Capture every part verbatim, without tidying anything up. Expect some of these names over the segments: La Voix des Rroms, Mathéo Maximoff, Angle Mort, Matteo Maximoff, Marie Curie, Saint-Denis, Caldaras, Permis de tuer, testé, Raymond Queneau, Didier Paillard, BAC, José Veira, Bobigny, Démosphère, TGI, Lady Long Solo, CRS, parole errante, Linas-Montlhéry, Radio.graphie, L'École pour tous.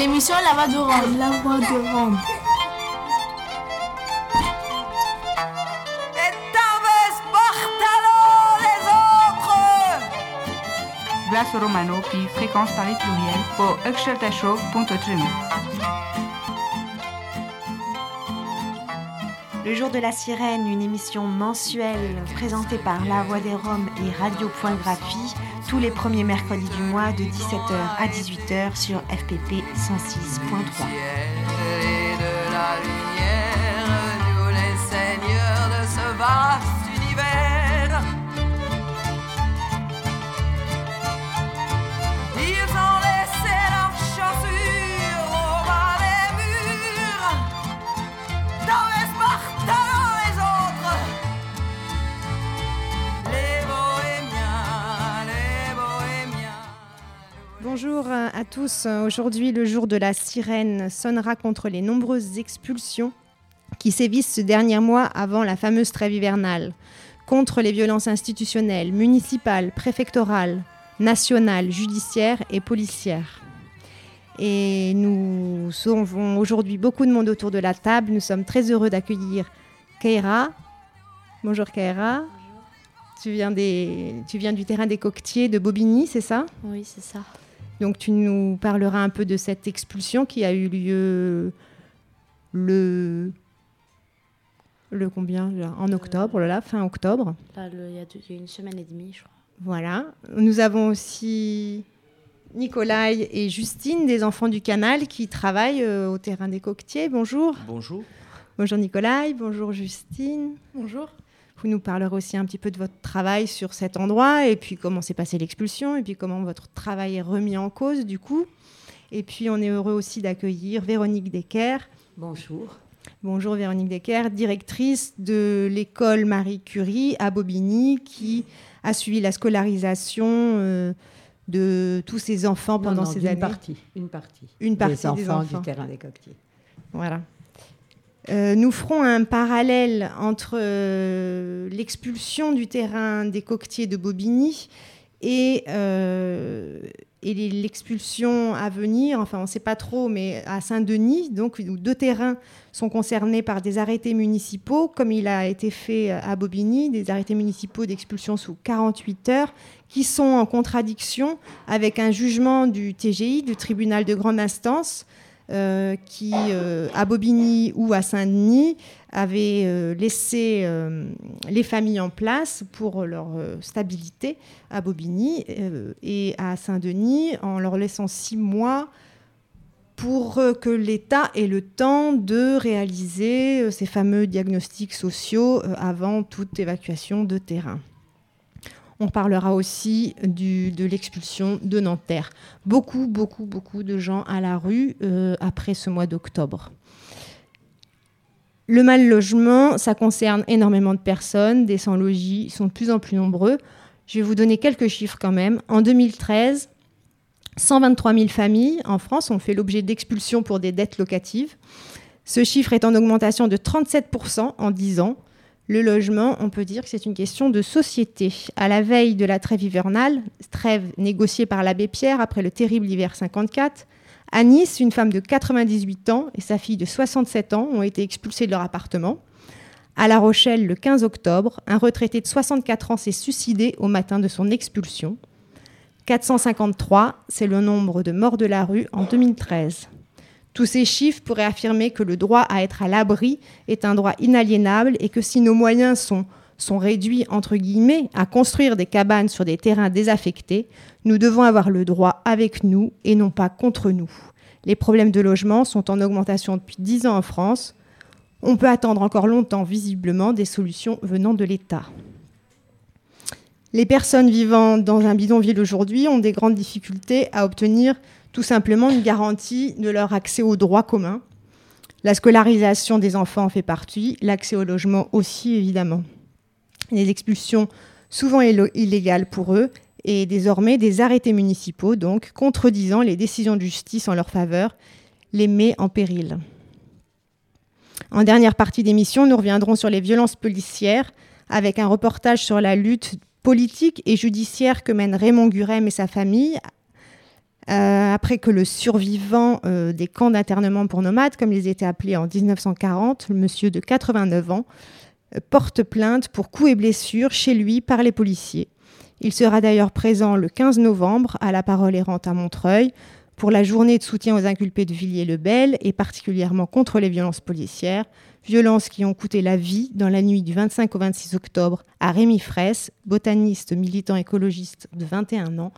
L'émission La Voix des Rroms. La Voix des Rroms. Place Romano, puis fréquence Paris pluriel pour Uxeltachov, Pontotrum. Le jour de la sirène, une émission mensuelle présentée par La Voix des Rroms et Radio.graphie tous les premiers mercredis du mois de dix-sept heures à dix-huit heures sur F P P cent six point trois. Bonjour à tous. Aujourd'hui, le jour de la sirène sonnera contre les nombreuses expulsions qui sévissent ce dernier mois avant la fameuse trêve hivernale, contre les violences institutionnelles, municipales, préfectorales, nationales, judiciaires et policières. Et nous avons aujourd'hui beaucoup de monde autour de la table. Nous sommes très heureux d'accueillir Kaira. Bonjour Kaira. Bonjour. Tu viens des, tu viens du terrain des Coquetiers de Bobigny, c'est ça ? Oui, c'est ça. Donc tu nous parleras un peu de cette expulsion qui a eu lieu le, le combien en octobre, là, fin octobre. Là, le, il, y a deux, il y a une semaine et demie, je crois. Voilà. Nous avons aussi Nicolas et Justine, des enfants du canal, qui travaillent au terrain des Coquetiers. Bonjour. Bonjour. Bonjour Nicolas, bonjour Justine. Bonjour. Vous nous parlerez aussi un petit peu de votre travail sur cet endroit et puis comment s'est passée l'expulsion et puis comment votre travail est remis en cause du coup. Et puis on est heureux aussi d'accueillir Véronique Descaires. Bonjour. Bonjour Véronique Descaires, directrice de l'école Marie Curie à Bobigny qui a suivi la scolarisation euh, de tous ces enfants non, pendant non, ces années. Une partie. Une partie. Une partie des, des enfants, enfants du terrain des Coquetiers. Voilà. Euh, nous ferons un parallèle entre euh, l'expulsion du terrain des Coquetiers de Bobigny et, euh, et l'expulsion à venir, enfin on ne sait pas trop, mais à Saint-Denis, donc où deux terrains sont concernés par des arrêtés municipaux, comme il a été fait à Bobigny, des arrêtés municipaux d'expulsion sous quarante-huit heures, qui sont en contradiction avec un jugement du T G I, du tribunal de grande instance, Euh, qui, euh, à Bobigny ou à Saint-Denis, avaient euh, laissé euh, les familles en place pour leur euh, stabilité à Bobigny euh, et à Saint-Denis, en leur laissant six mois pour euh, que l'État ait le temps de réaliser euh, ces fameux diagnostics sociaux euh, avant toute évacuation de terrain. On parlera aussi du, de l'expulsion de Nanterre. Beaucoup, beaucoup, beaucoup de gens à la rue euh, après ce mois d'octobre. Le mal-logement, ça concerne énormément de personnes. Des sans-logis sont de plus en plus nombreux. Je vais vous donner quelques chiffres quand même. En deux mille treize, cent vingt-trois mille familles en France ont fait l'objet d'expulsions pour des dettes locatives. Ce chiffre est en augmentation de trente-sept pour cent en dix ans. Le logement, on peut dire que c'est une question de société. À la veille de la trêve hivernale, trêve négociée par l'abbé Pierre après le terrible hiver cinquante-quatre, à Nice, une femme de quatre-vingt-dix-huit ans et sa fille de soixante-sept ans ont été expulsées de leur appartement. À La Rochelle, le quinze octobre, un retraité de soixante-quatre ans s'est suicidé au matin de son expulsion. quatre cent cinquante-trois, c'est le nombre de morts de la rue en deux mille treize. Tous ces chiffres pourraient affirmer que le droit à être à l'abri est un droit inaliénable et que si nos moyens sont, sont réduits, entre guillemets, à construire des cabanes sur des terrains désaffectés, nous devons avoir le droit avec nous et non pas contre nous. Les problèmes de logement sont en augmentation depuis dix ans en France. On peut attendre encore longtemps, visiblement, des solutions venant de l'État. Les personnes vivant dans un bidonville aujourd'hui ont des grandes difficultés à obtenir tout simplement une garantie de leur accès aux droits communs. La scolarisation des enfants en fait partie, l'accès au logement aussi évidemment. Les expulsions souvent illégales pour eux et désormais des arrêtés municipaux, donc contredisant les décisions de justice en leur faveur, les met en péril. En dernière partie d'émission, nous reviendrons sur les violences policières avec un reportage sur la lutte politique et judiciaire que mènent Raymond Gurême et sa famille euh, après que le survivant euh, des camps d'internement pour nomades, comme ils étaient appelés en dix-neuf cent quarante, le monsieur de quatre-vingt-neuf ans, euh, porte plainte pour coups et blessures chez lui par les policiers. Il sera d'ailleurs présent le quinze novembre à la Parole errante à Montreuil pour la journée de soutien aux inculpés de Villiers-le-Bel et particulièrement contre les violences policières, violences qui ont coûté la vie dans la nuit du vingt-cinq au vingt-six octobre à Rémi Fraisse, botaniste militant écologiste de vingt et un ans,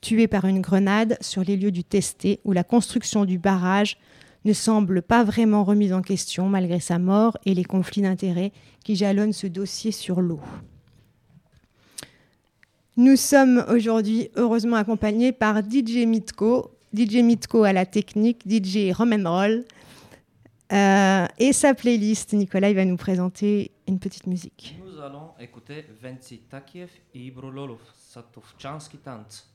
tué par une grenade sur les lieux du testé où la construction du barrage ne semble pas vraiment remise en question malgré sa mort et les conflits d'intérêts qui jalonnent ce dossier sur l'eau. Nous sommes aujourd'hui heureusement accompagnés par D J Mitko, D J Mitko à la technique, D J Rom and Roll euh, et sa playlist. Nicolas, il va nous présenter une petite musique. Nous allons écouter Venti Takiev et Ibro Lololof Satov, Chance qui tente.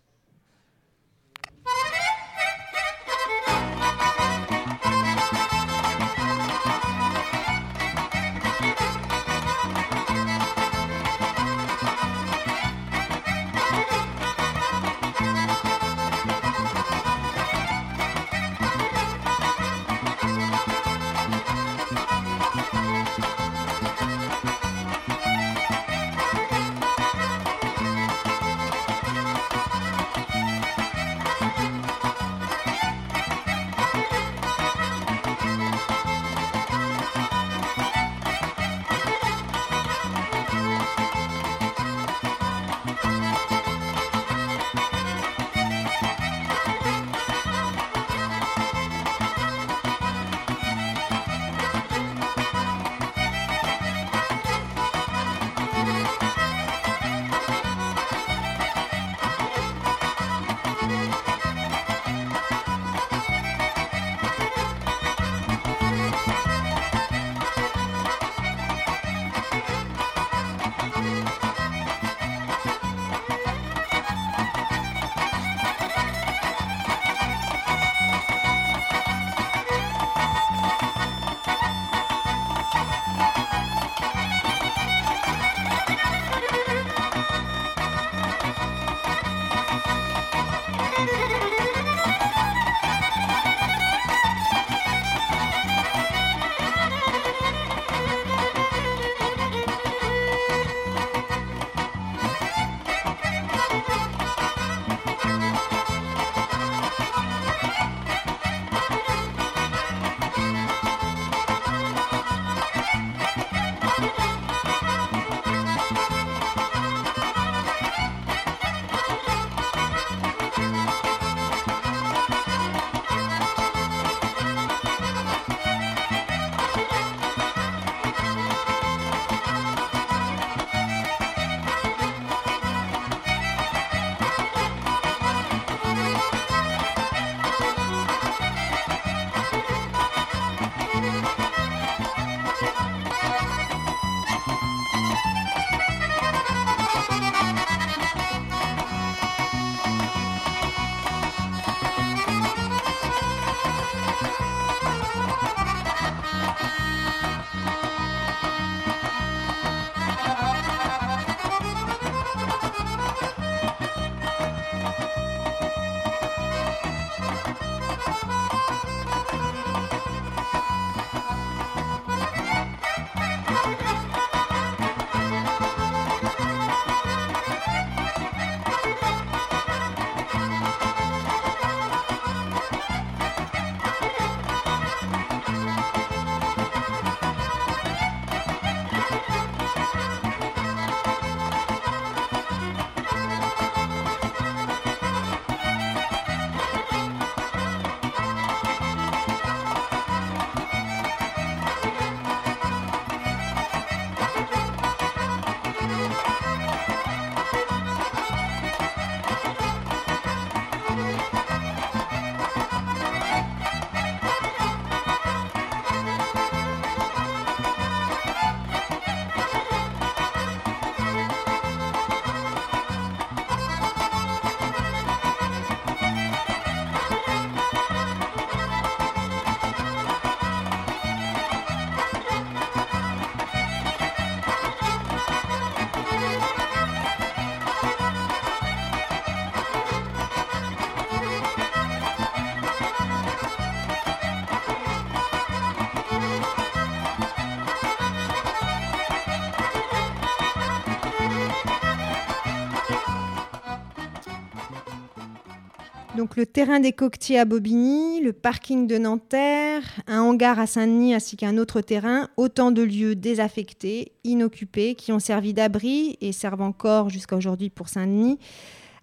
Donc le terrain des coquetiers à Bobigny, le parking de Nanterre, un hangar à Saint-Denis ainsi qu'un autre terrain, autant de lieux désaffectés, inoccupés, qui ont servi d'abri et servent encore jusqu'à aujourd'hui pour Saint-Denis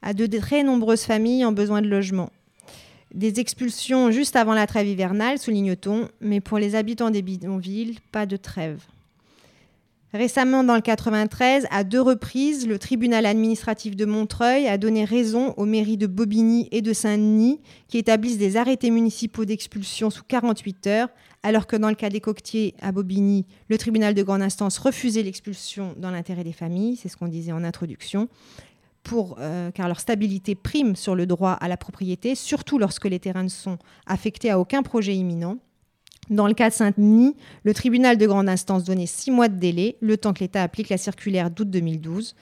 à de très nombreuses familles en besoin de logement. Des expulsions juste avant la trêve hivernale, souligne-t-on, mais pour les habitants des bidonvilles, pas de trêve. Récemment, dans le quatre-vingt-treize, à deux reprises, le tribunal administratif de Montreuil a donné raison aux mairies de Bobigny et de Saint-Denis qui établissent des arrêtés municipaux d'expulsion sous quarante-huit heures, alors que dans le cas des coquetiers à Bobigny, le tribunal de grande instance refusait l'expulsion dans l'intérêt des familles, c'est ce qu'on disait en introduction, pour, euh, car leur stabilité prime sur le droit à la propriété, surtout lorsque les terrains ne sont affectés à aucun projet imminent. Dans le cas de Saint-Denis, le tribunal de grande instance donnait six mois de délai, le temps que l'État applique la circulaire d'août deux mille douze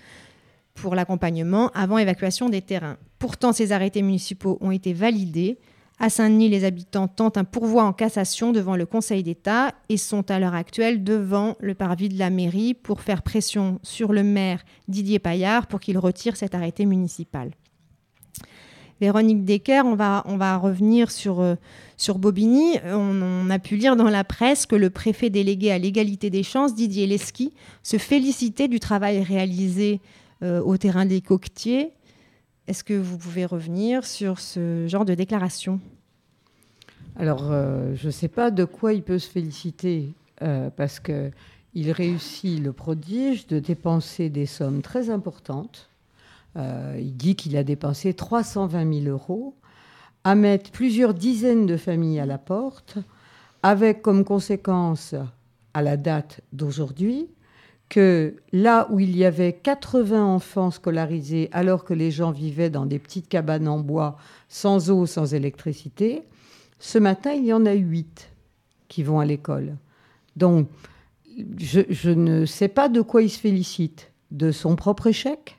pour l'accompagnement avant évacuation des terrains. Pourtant, ces arrêtés municipaux ont été validés. À Saint-Denis, les habitants tentent un pourvoi en cassation devant le Conseil d'État et sont à l'heure actuelle devant le parvis de la mairie pour faire pression sur le maire Didier Paillard pour qu'il retire cet arrêté municipal. Véronique Descaires, on va, on va revenir sur, euh, sur Bobigny. On, on a pu lire dans la presse que le préfet délégué à l'égalité des chances, Didier Lesky, se félicitait du travail réalisé euh, au terrain des coquetiers. Est-ce que vous pouvez revenir sur ce genre de déclaration ? Alors, euh, je ne sais pas de quoi il peut se féliciter, euh, parce qu'il réussit le prodige de dépenser des sommes très importantes. Euh, il dit qu'il a dépensé trois cent vingt mille euros à mettre plusieurs dizaines de familles à la porte, avec comme conséquence, à la date d'aujourd'hui, que là où il y avait quatre-vingts enfants scolarisés, alors que les gens vivaient dans des petites cabanes en bois, sans eau, sans électricité, ce matin, il y en a huit qui vont à l'école. Donc, je, je ne sais pas de quoi il se félicite. De son propre échec ?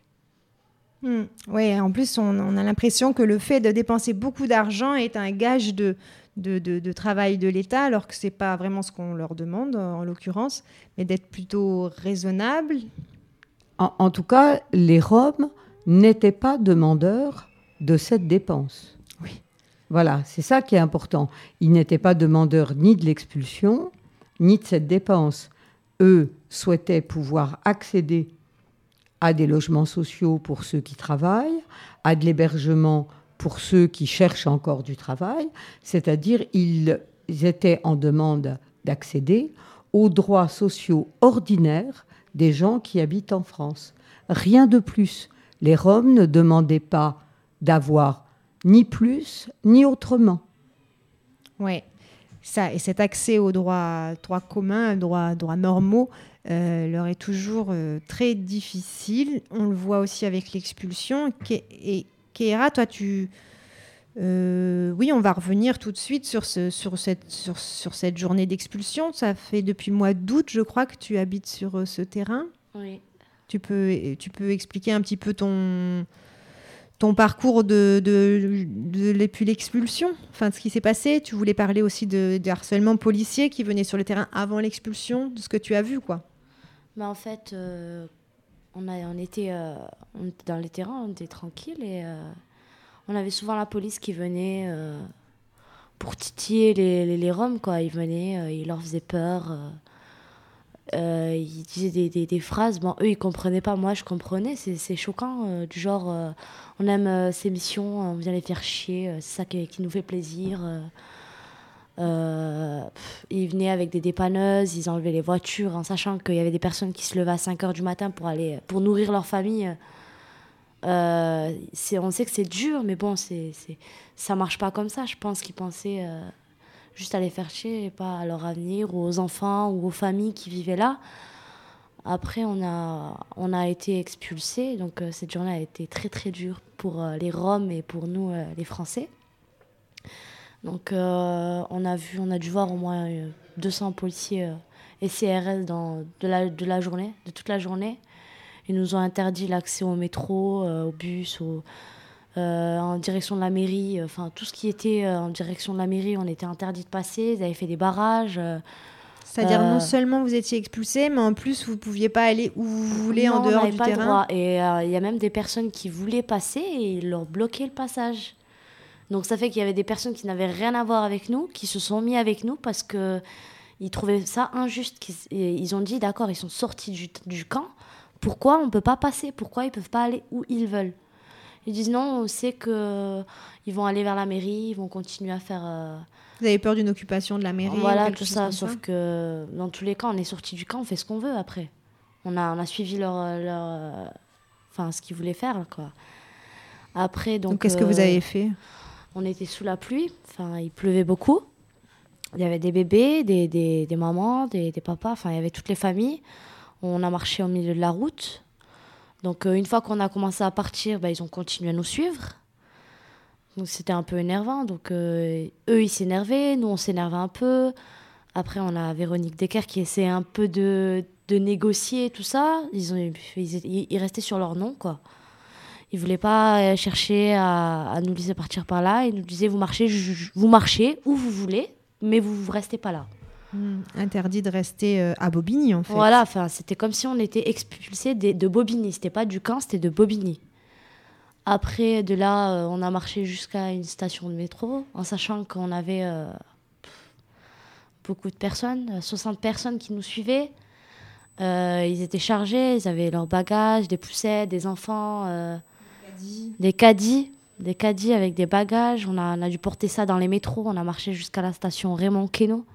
Mmh. Oui, en plus, on, on a l'impression que le fait de dépenser beaucoup d'argent est un gage de, de, de, de travail de l'État, alors que ce n'est pas vraiment ce qu'on leur demande, en l'occurrence, mais d'être plutôt raisonnable. En, en tout cas, les Roms n'étaient pas demandeurs de cette dépense. Oui. Voilà, c'est ça qui est important. Ils n'étaient pas demandeurs ni de l'expulsion, ni de cette dépense. Eux souhaitaient pouvoir accéder à des logements sociaux pour ceux qui travaillent, à de l'hébergement pour ceux qui cherchent encore du travail, c'est-à-dire ils étaient en demande d'accéder aux droits sociaux ordinaires des gens qui habitent en France. Rien de plus. Les Roms ne demandaient pas d'avoir ni plus ni autrement. Oui, ça, et cet accès aux droits, droits communs, droits, droits normaux, Euh, leur est toujours euh, très difficile. On le voit aussi avec l'expulsion. K- et Kaira, toi, tu... Euh, oui, on va revenir tout de suite sur, ce, sur, cette, sur, sur cette journée d'expulsion. Ça fait depuis le mois d'août, je crois, que tu habites sur euh, ce terrain. Oui. Tu peux, tu peux expliquer un petit peu ton, ton parcours de, de, de, depuis l'expulsion, enfin, de ce qui s'est passé. Tu voulais parler aussi de, de harcèlement policier qui venait sur le terrain avant l'expulsion, de ce que tu as vu, quoi. Bah en fait, euh, on, a, on, était, euh, on était dans les terrains, on était tranquille et euh, on avait souvent la police qui venait euh, pour titiller les, les, les Roms, quoi. Ils venaient, euh, ils leur faisaient peur, euh, euh, ils disaient des, des, des phrases. Bon, eux, ils comprenaient pas, moi, je comprenais. C'est, c'est choquant, euh, du genre, euh, on aime euh, ces missions, on vient les faire chier, euh, c'est ça qui, qui nous fait plaisir. Euh, Euh, pff, ils venaient avec des dépanneuses, ils enlevaient les voitures en sachant qu'il y avait des personnes qui se levaient à cinq heures du matin pour, aller, pour nourrir leur famille. Euh, c'est, on sait que c'est dur, mais bon, c'est, c'est, ça marche pas comme ça. Je pense qu'ils pensaient euh, juste à les faire chier et pas à leur avenir ou aux enfants ou aux familles qui vivaient là. Après, on a, on a été expulsés, donc euh, cette journée a été très très dure pour euh, les Roms et pour nous, euh, les Français. Donc, euh, on, a vu, on a dû voir au moins euh, deux cents policiers euh, et C R S dans, de, la, de la journée, de toute la journée. Ils nous ont interdit l'accès au métro, euh, au bus, au, euh, en direction de la mairie. Enfin, tout ce qui était euh, en direction de la mairie, on était interdit de passer. Ils avaient fait des barrages. Euh, C'est-à-dire, euh, non seulement vous étiez expulsés, mais en plus, vous ne pouviez pas aller où vous voulez non, en dehors on du pas terrain. Droit. Et il euh, y a même des personnes qui voulaient passer et ils leur bloquaient le passage. Donc ça fait qu'il y avait des personnes qui n'avaient rien à voir avec nous, qui se sont mis avec nous parce que ils trouvaient ça injuste. Ils ont dit, d'accord, ils sont sortis du, du camp, pourquoi on ne peut pas passer ? Pourquoi ils ne peuvent pas aller où ils veulent ? Ils disent non, on sait qu'ils vont aller vers la mairie, ils vont continuer à faire... Euh... Vous avez peur d'une occupation de la mairie ? Voilà, tout ça, sauf ça. Que dans tous les cas, on est sortis du camp, on fait ce qu'on veut après. On a, on a suivi leur, leur, enfin, ce qu'ils voulaient faire, quoi. Après, donc... Donc qu'est-ce euh, que vous avez fait ? On était sous la pluie, enfin, il pleuvait beaucoup. Il y avait des bébés, des, des, des mamans, des, des papas, enfin, il y avait toutes les familles. On a marché au milieu de la route. Donc, euh, une fois qu'on a commencé à partir, bah, ils ont continué à nous suivre. Donc, c'était un peu énervant. Donc, euh, eux, ils s'énervaient, nous, on s'énervait un peu. Après, on a Véronique Descaires qui essayait un peu de, de négocier tout ça. Ils, ont, ils, ils restaient sur leur nom, quoi. Ils ne voulaient pas chercher à, à nous laisser partir par là. Ils nous disaient, vous marchez, vous marchez où vous voulez, mais vous ne restez pas là. Mmh, interdit de rester euh, à Bobigny, en fait. Voilà, c'était comme si on était expulsés de, de Bobigny. C'était pas du camp, c'était de Bobigny. Après, de là, euh, on a marché jusqu'à une station de métro, en sachant qu'on avait euh, beaucoup de personnes, soixante personnes qui nous suivaient. Euh, ils étaient chargés, ils avaient leurs bagages, des poussettes, des enfants... Euh, Des caddies, des caddies avec des bagages. On a, on a dû porter ça dans les métros. On a marché jusqu'à la station Raymond Queneau.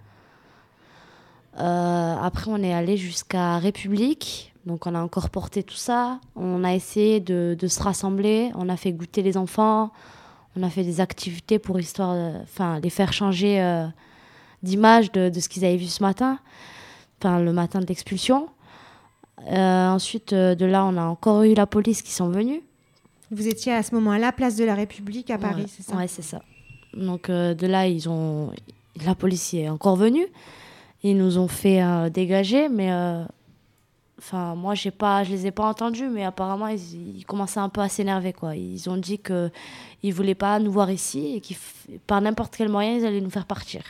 Euh, après, on est allé jusqu'à République. Donc, on a encore porté tout ça. On a essayé de, de se rassembler. On a fait goûter les enfants. On a fait des activités pour histoire, enfin, les faire changer euh, d'image de, de ce qu'ils avaient vu ce matin, enfin, le matin de l'expulsion. Euh, ensuite, de là, on a encore eu la police qui sont venus. Vous étiez à ce moment-là, place de la République à Paris, ouais, c'est ça ? Oui, c'est ça. Donc euh, de là, ils ont... la police est encore venue. Ils nous ont fait euh, dégager, mais euh... enfin, moi, j'ai pas... je ne les ai pas entendus, mais apparemment, ils... ils commençaient un peu à s'énerver, quoi. Ils ont dit qu'ils ne voulaient pas nous voir ici et qu'ils, par n'importe quel moyen, ils allaient nous faire partir.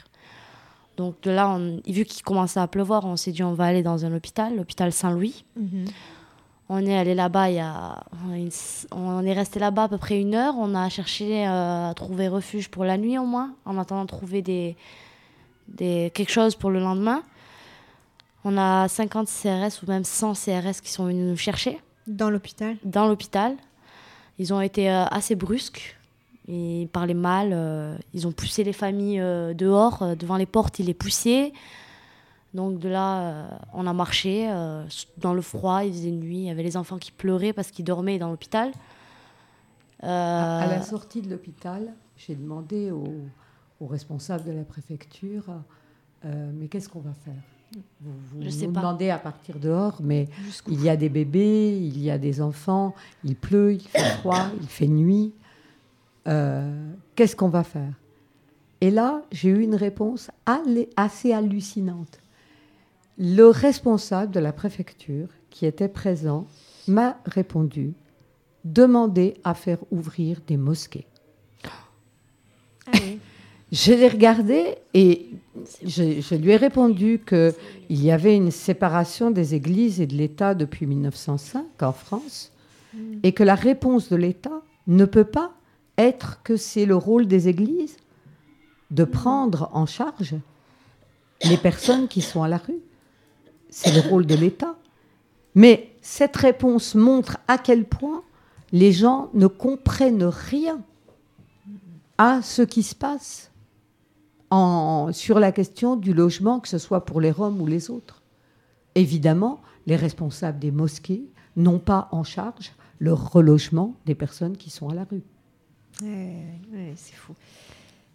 Donc de là, on... vu qu'il commençait à pleuvoir, on s'est dit on va aller dans un hôpital, l'hôpital Saint-Louis. Mm-hmm. On est allé là-bas, il y a une... on est resté là-bas à peu près une heure. On a cherché euh, à trouver refuge pour la nuit au moins, en attendant de trouver des... Des... quelque chose pour le lendemain. On a cinquante C R S ou même cent C R S qui sont venus nous chercher. Dans l'hôpital ? Dans l'hôpital. Ils ont été euh, assez brusques. Ils parlaient mal. Euh... Ils ont poussé les familles euh, dehors, euh, devant les portes, ils les poussaient. Donc de là, euh, on a marché euh, dans le froid, il faisait nuit, il y avait les enfants qui pleuraient parce qu'ils dormaient dans l'hôpital. Euh... À, à la sortie de l'hôpital, j'ai demandé au, au responsable de la préfecture, euh, mais qu'est-ce qu'on va faire ? Vous, vous, Je sais vous pas. Demandez à partir dehors, mais Jusqu'où il y a des bébés, il y a des enfants, il pleut, il fait froid, il fait nuit. Euh, qu'est-ce qu'on va faire ? Et là, j'ai eu une réponse assez hallucinante. Le responsable de la préfecture, qui était présent, m'a répondu « Demandez à faire ouvrir des mosquées. » Ah oui. Je l'ai regardé et je, je lui ai répondu qu'il y avait une séparation des églises et de l'État depuis dix-neuf cent cinq en France mmh. et que la réponse de l'État ne peut pas être que c'est le rôle des églises de prendre en charge les personnes qui sont à la rue. C'est le rôle de l'État. Mais cette réponse montre à quel point les gens ne comprennent rien à ce qui se passe en, sur la question du logement, que ce soit pour les Roms ou les autres. Évidemment, les responsables des mosquées n'ont pas en charge le relogement des personnes qui sont à la rue. Ouais, ouais, c'est fou.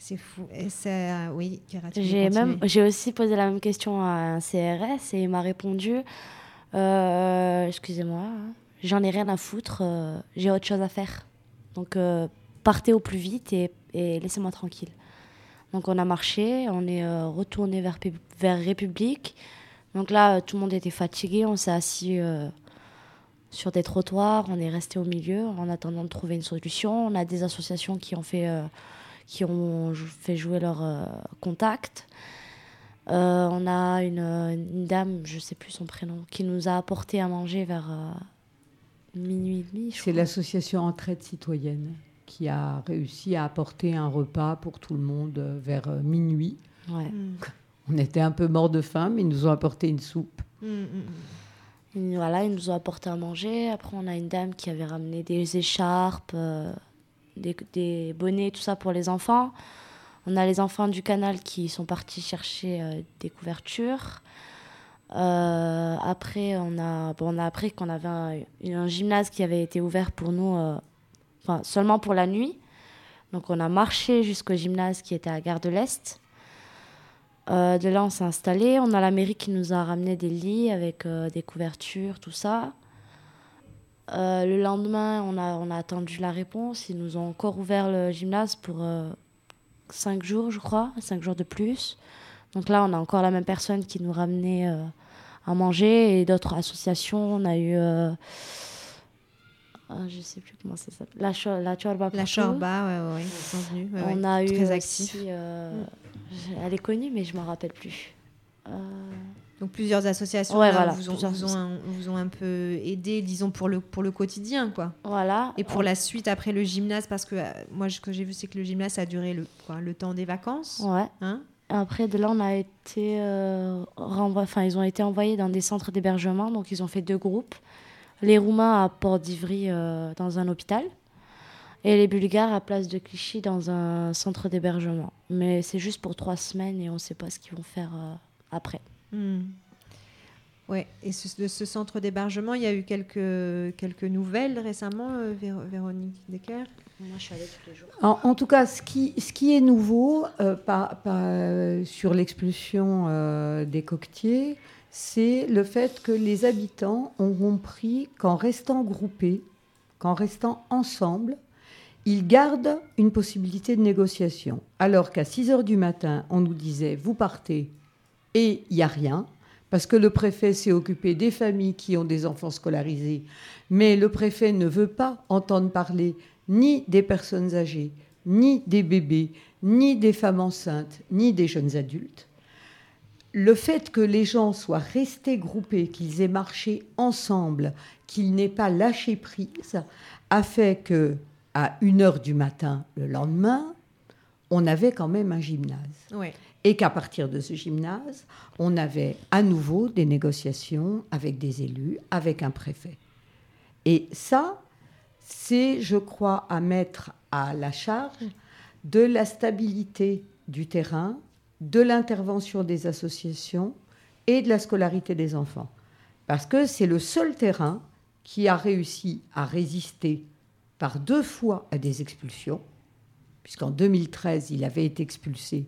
C'est fou. Et ça, oui, j'ai, même, j'ai aussi posé la même question à un C R S et il m'a répondu euh, « Excusez-moi, j'en ai rien à foutre, euh, j'ai autre chose à faire. Donc euh, partez au plus vite et, et laissez-moi tranquille. » Donc on a marché, on est euh, retourné vers, vers République. Donc là, tout le monde était fatigué, on s'est assis euh, sur des trottoirs, on est resté au milieu en attendant de trouver une solution. On a des associations qui ont fait... Euh, qui ont fait jouer leur euh, contact. Euh, on a une, une dame, je ne sais plus son prénom, qui nous a apporté à manger vers euh, minuit et demi. C'est crois. L'association Entraide Citoyenne. qui a réussi à apporter un repas pour tout le monde vers minuit. Ouais. Mmh. On était un peu morts de faim, mais ils nous ont apporté une soupe. Mmh, mmh. Voilà, ils nous ont apporté à manger. Après, on a une dame qui avait ramené des écharpes, euh, des, des bonnets, tout ça pour les enfants. On a les enfants du canal qui sont partis chercher euh, des couvertures. Euh, après, on a, bon, on a appris qu'on avait un, un gymnase qui avait été ouvert pour nous, euh, enfin, seulement pour la nuit. Donc, on a marché jusqu'au gymnase qui était à Gare de l'Est. Euh, de là, on s'est installés. On a la mairie qui nous a ramené des lits avec euh, des couvertures, tout ça. Euh, le lendemain, on a, on a attendu la réponse. Ils nous ont encore ouvert le gymnase pour euh, cinq jours, je crois, cinq jours de plus. Donc là, on a encore la même personne qui nous ramenait euh, à manger et d'autres associations. On a eu, euh, euh, je sais plus comment ça s'appelle, la cho- la chorba. La chorba, ouais, ouais, entendu. Ouais, on ouais, a eu actif. Aussi, euh, elle est connue, mais je m'en rappelle plus. Euh... Donc plusieurs associations ouais, là, voilà, vous, ont, plusieurs... vous, ont, vous ont un peu aidé, disons, pour le, pour le quotidien, quoi. Voilà. Et pour ouais. la suite, après le gymnase, parce que euh, moi, ce que j'ai vu, c'est que le gymnase a duré le, quoi, le temps des vacances. Ouais. Hein. Après, de là, on a été euh, renvoyés, enfin, ils ont été envoyés dans des centres d'hébergement. Donc, ils ont fait deux groupes. Les Roumains à Port d'Ivry, euh, dans un hôpital. Et les Bulgares à Place de Clichy, dans un centre d'hébergement. Mais c'est juste pour trois semaines et on ne sait pas ce qu'ils vont faire euh, après. Mmh. Ouais. Et ce, de ce centre d'hébergement, il y a eu quelques, quelques nouvelles récemment, euh, Vé- Véronique Descaires. Moi, je suis allée tous les jours. En, en tout cas, ce qui, ce qui est nouveau euh, pas, pas, euh, sur l'expulsion euh, des coquetiers, c'est le fait que les habitants ont compris qu'en restant groupés, qu'en restant ensemble, ils gardent une possibilité de négociation. Alors qu'à six heures du matin, on nous disait « vous partez » et il n'y a rien. Parce que le préfet s'est occupé des familles qui ont des enfants scolarisés. Mais le préfet ne veut pas entendre parler ni des personnes âgées, ni des bébés, ni des femmes enceintes, ni des jeunes adultes. Le fait que les gens soient restés groupés, qu'ils aient marché ensemble, qu'ils n'aient pas lâché prise, a fait qu'à une heure du matin le lendemain, on avait quand même un gymnase. Oui. Et qu'à partir de ce gymnase, on avait à nouveau des négociations avec des élus, avec un préfet. Et ça, c'est, je crois, à mettre à la charge de la stabilité du terrain, de l'intervention des associations et de la scolarité des enfants. Parce que c'est le seul terrain qui a réussi à résister par deux fois à des expulsions, puisqu'en deux mille treize, il avait été expulsé.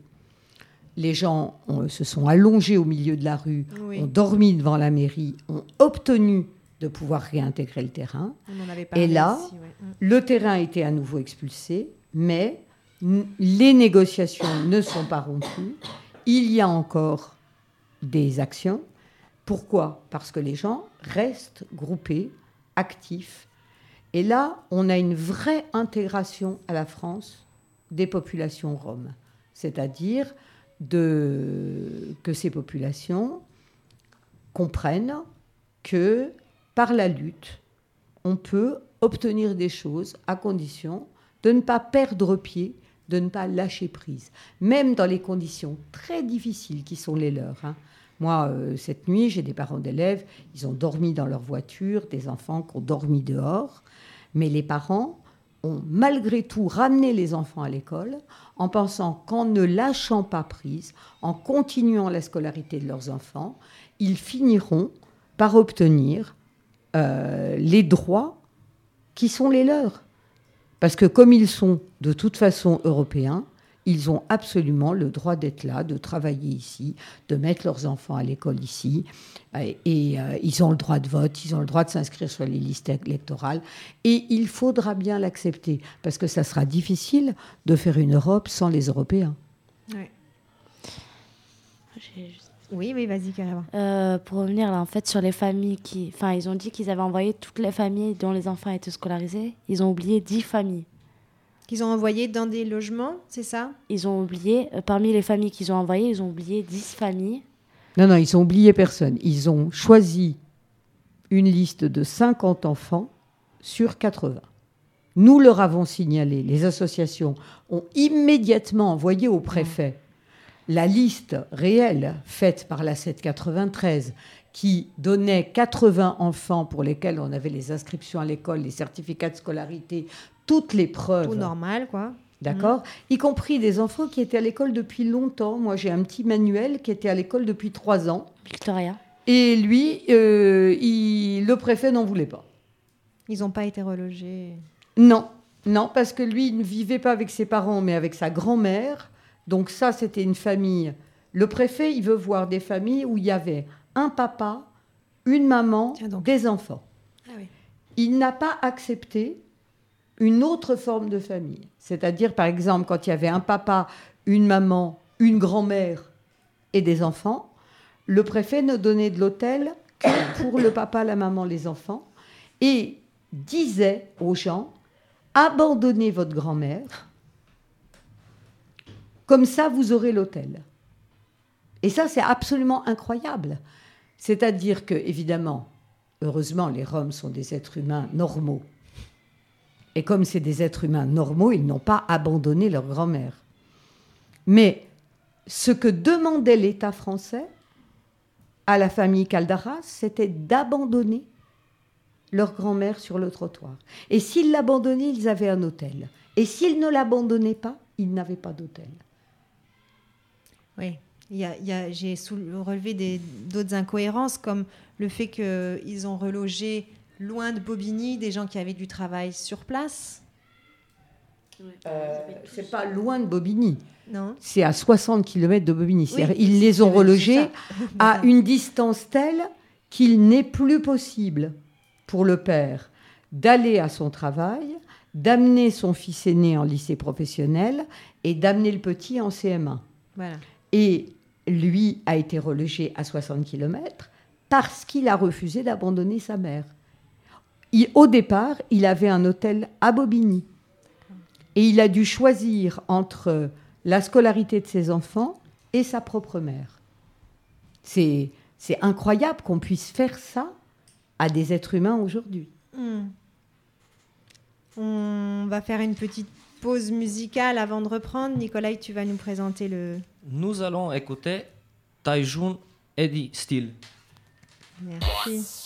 Les gens ont, se sont allongés au milieu de la rue, oui. ont dormi devant la mairie, ont obtenu de pouvoir réintégrer le terrain. On en avait parlé et là, aussi, ouais. le terrain a été à nouveau expulsé, mais n- les négociations ne sont pas rompues. Il y a encore des actions. Pourquoi ? Parce que les gens restent groupés, actifs. Et là, on a une vraie intégration à la France des populations roms, c'est-à-dire... De, que ces populations comprennent que par la lutte, on peut obtenir des choses à condition de ne pas perdre pied, de ne pas lâcher prise. Même dans les conditions très difficiles qui sont les leurs. Hein. Moi, euh, cette nuit, j'ai des parents d'élèves, ils ont dormi dans leur voiture, des enfants qui ont dormi dehors, mais les parents... ont malgré tout ramené les enfants à l'école en pensant qu'en ne lâchant pas prise, en continuant la scolarité de leurs enfants, ils finiront par obtenir euh, les droits qui sont les leurs. Parce que comme ils sont de toute façon européens, ils ont absolument le droit d'être là, de travailler ici, de mettre leurs enfants à l'école ici. Et, et euh, ils ont le droit de vote, ils ont le droit de s'inscrire sur les listes électorales. Et il faudra bien l'accepter, parce que ça sera difficile de faire une Europe sans les Européens. Ouais. J'ai juste... Oui, oui, vas-y, carrément. Euh, pour revenir là, en fait, sur les familles qui... Enfin, ils ont dit qu'ils avaient envoyé toutes les familles dont les enfants étaient scolarisés. Ils ont oublié dix familles. Qu'ils ont envoyé dans des logements, c'est ça ? Ils ont oublié, euh, parmi les familles qu'ils ont envoyées, ils ont oublié dix familles. Non, non, ils ont oublié personne. Ils ont choisi une liste de cinquante enfants sur quatre-vingts. Nous leur avons signalé, les associations ont immédiatement envoyé au préfet la liste réelle faite par la sept cent quatre-vingt-treize qui donnait quatre-vingts enfants pour lesquels on avait les inscriptions à l'école, les certificats de scolarité, toutes les preuves. Tout normal, quoi. D'accord ? Mmh. Y compris des enfants qui étaient à l'école depuis longtemps. Moi, j'ai un petit manuel qui était à l'école depuis trois ans. Victoria. Et lui, euh, il, le préfet n'en voulait pas. Ils n'ont pas été relogés ? Non, non, parce que lui, il ne vivait pas avec ses parents, mais avec sa grand-mère. Donc ça, c'était une famille. Le préfet, il veut voir des familles où il y avait un papa, une maman, des enfants. Ah oui. Il n'a pas accepté une autre forme de famille. C'est-à-dire, par exemple, quand il y avait un papa, une maman, une grand-mère et des enfants, le préfet ne donnait de l'hôtel que pour le papa, la maman, les enfants. Et disait aux gens, abandonnez votre grand-mère, comme ça vous aurez l'hôtel. Et ça, c'est absolument incroyable. C'est-à-dire que, évidemment, heureusement, les Roms sont des êtres humains normaux. Et comme c'est des êtres humains normaux, ils n'ont pas abandonné leur grand-mère. Mais ce que demandait l'État français à la famille Caldaras, c'était d'abandonner leur grand-mère sur le trottoir. Et s'ils l'abandonnaient, ils avaient un hôtel. Et s'ils ne l'abandonnaient pas, ils n'avaient pas d'hôtel. Oui, il y a, il y a, j'ai sous, relevé des, d'autres incohérences, comme le fait qu'ils ont relogé loin de Bobigny des gens qui avaient du travail sur place. Euh, c'est pas loin de Bobigny. Non. C'est à soixante kilomètres de Bobigny. Oui, ils les ont relogés à une distance telle qu'il n'est plus possible pour le père d'aller à son travail, d'amener son fils aîné en lycée professionnel et d'amener le petit en C M un. Voilà. Et lui a été relogé à soixante kilomètres parce qu'il a refusé d'abandonner sa mère. Il, au départ, il avait un hôtel à Bobigny. Et il a dû choisir entre la scolarité de ses enfants et sa propre mère. C'est, c'est incroyable qu'on puisse faire ça à des êtres humains aujourd'hui. Mmh. On va faire une petite pause musicale avant de reprendre. Nicolas, tu vas nous présenter le... Nous allons écouter Taïjun Eddie Steele. Merci.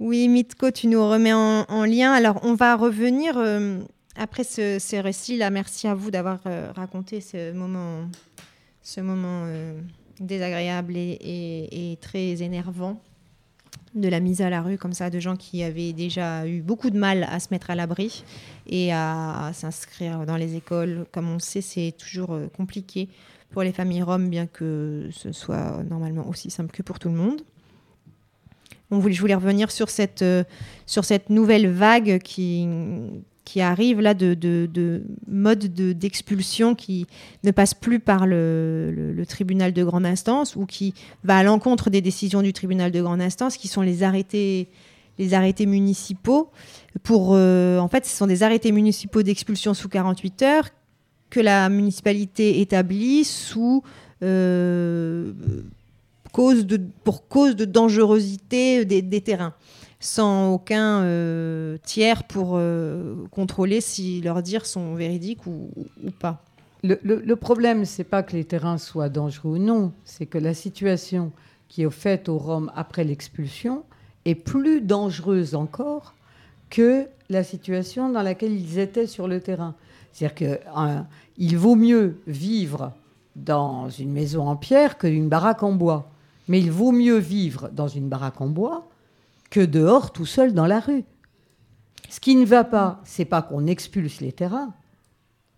Oui, Mitko, tu nous remets en, en lien. Alors, on va revenir euh, après ce, ce récit-là. Merci à vous d'avoir euh, raconté ce moment, ce moment euh, désagréable et, et, et très énervant de la mise à la rue, comme ça, de gens qui avaient déjà eu beaucoup de mal à se mettre à l'abri et à, à s'inscrire dans les écoles. Comme on le sait, c'est toujours compliqué pour les familles roms, bien que ce soit normalement aussi simple que pour tout le monde. On voulait, je voulais revenir sur cette, euh, sur cette nouvelle vague qui, qui arrive, là, de, de, de mode de, d'expulsion qui ne passe plus par le, le, le tribunal de grande instance, ou qui va à l'encontre des décisions du tribunal de grande instance, qui sont les arrêtés, les arrêtés municipaux. Pour, euh, en fait, ce sont des arrêtés municipaux d'expulsion sous quarante-huit heures que la municipalité établit sous... Euh, Cause de, pour cause de dangerosité des, des terrains, sans aucun euh, tiers pour euh, contrôler si leurs dires sont véridiques ou, ou pas. Le, le, le problème, c'est pas que les terrains soient dangereux ou non, c'est que la situation qui est faite aux Roms après l'expulsion est plus dangereuse encore que la situation dans laquelle ils étaient sur le terrain. C'est-à-dire qu'il hein, vaut mieux vivre dans une maison en pierre qu'une baraque en bois. Mais il vaut mieux vivre dans une baraque en bois que dehors, tout seul, dans la rue. Ce qui ne va pas, c'est pas qu'on expulse les terrains.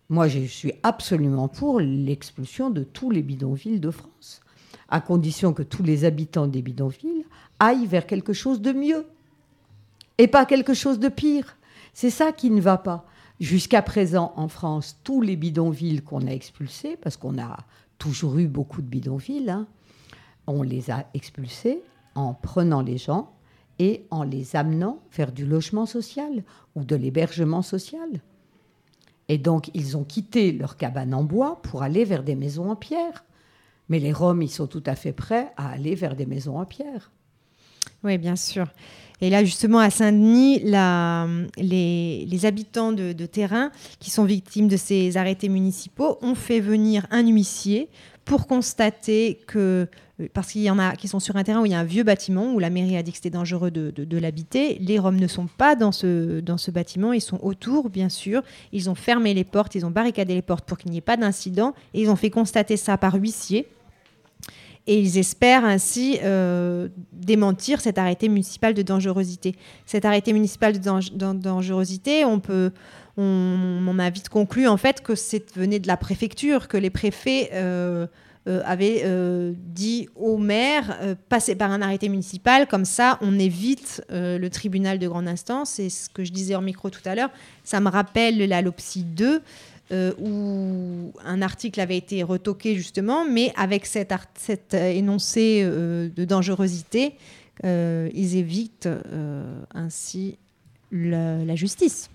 Moi, je suis absolument pour l'expulsion de tous les bidonvilles de France, à condition que tous les habitants des bidonvilles aillent vers quelque chose de mieux et pas quelque chose de pire. C'est ça qui ne va pas. Jusqu'à présent, en France, tous les bidonvilles qu'on a expulsés, parce qu'on a toujours eu beaucoup de bidonvilles, hein, on les a expulsés en prenant les gens et en les amenant vers du logement social ou de l'hébergement social. Et donc, ils ont quitté leur cabane en bois pour aller vers des maisons en pierre. Mais les Roms, ils sont tout à fait prêts à aller vers des maisons en pierre. Oui, bien sûr. Et là, justement, à Saint-Denis, la, les, les habitants de, de terrain qui sont victimes de ces arrêtés municipaux ont fait venir un huissier pour constater que, parce qu'il y en a qui sont sur un terrain où il y a un vieux bâtiment, où la mairie a dit que c'était dangereux de, de, de l'habiter, les Roms ne sont pas dans ce, dans ce bâtiment, ils sont autour, bien sûr, ils ont fermé les portes, ils ont barricadé les portes pour qu'il n'y ait pas d'incident, et ils ont fait constater ça par huissier. Et ils espèrent ainsi euh, démentir cet arrêté municipal de dangerosité. Cet arrêté municipal de dange- dangerosité, on peut, on, on a vite conclu en fait que c'est venait de la préfecture, que les préfets euh, euh, avaient euh, dit au maire euh, passer par un arrêté municipal, comme ça on évite euh, le tribunal de grande instance. Et ce que je disais hors micro tout à l'heure, ça me rappelle la L O P S I deux. Euh, où un article avait été retoqué justement, mais avec cet, art- cet énoncé euh, de dangerosité, euh, ils évitent euh, ainsi la, la justice.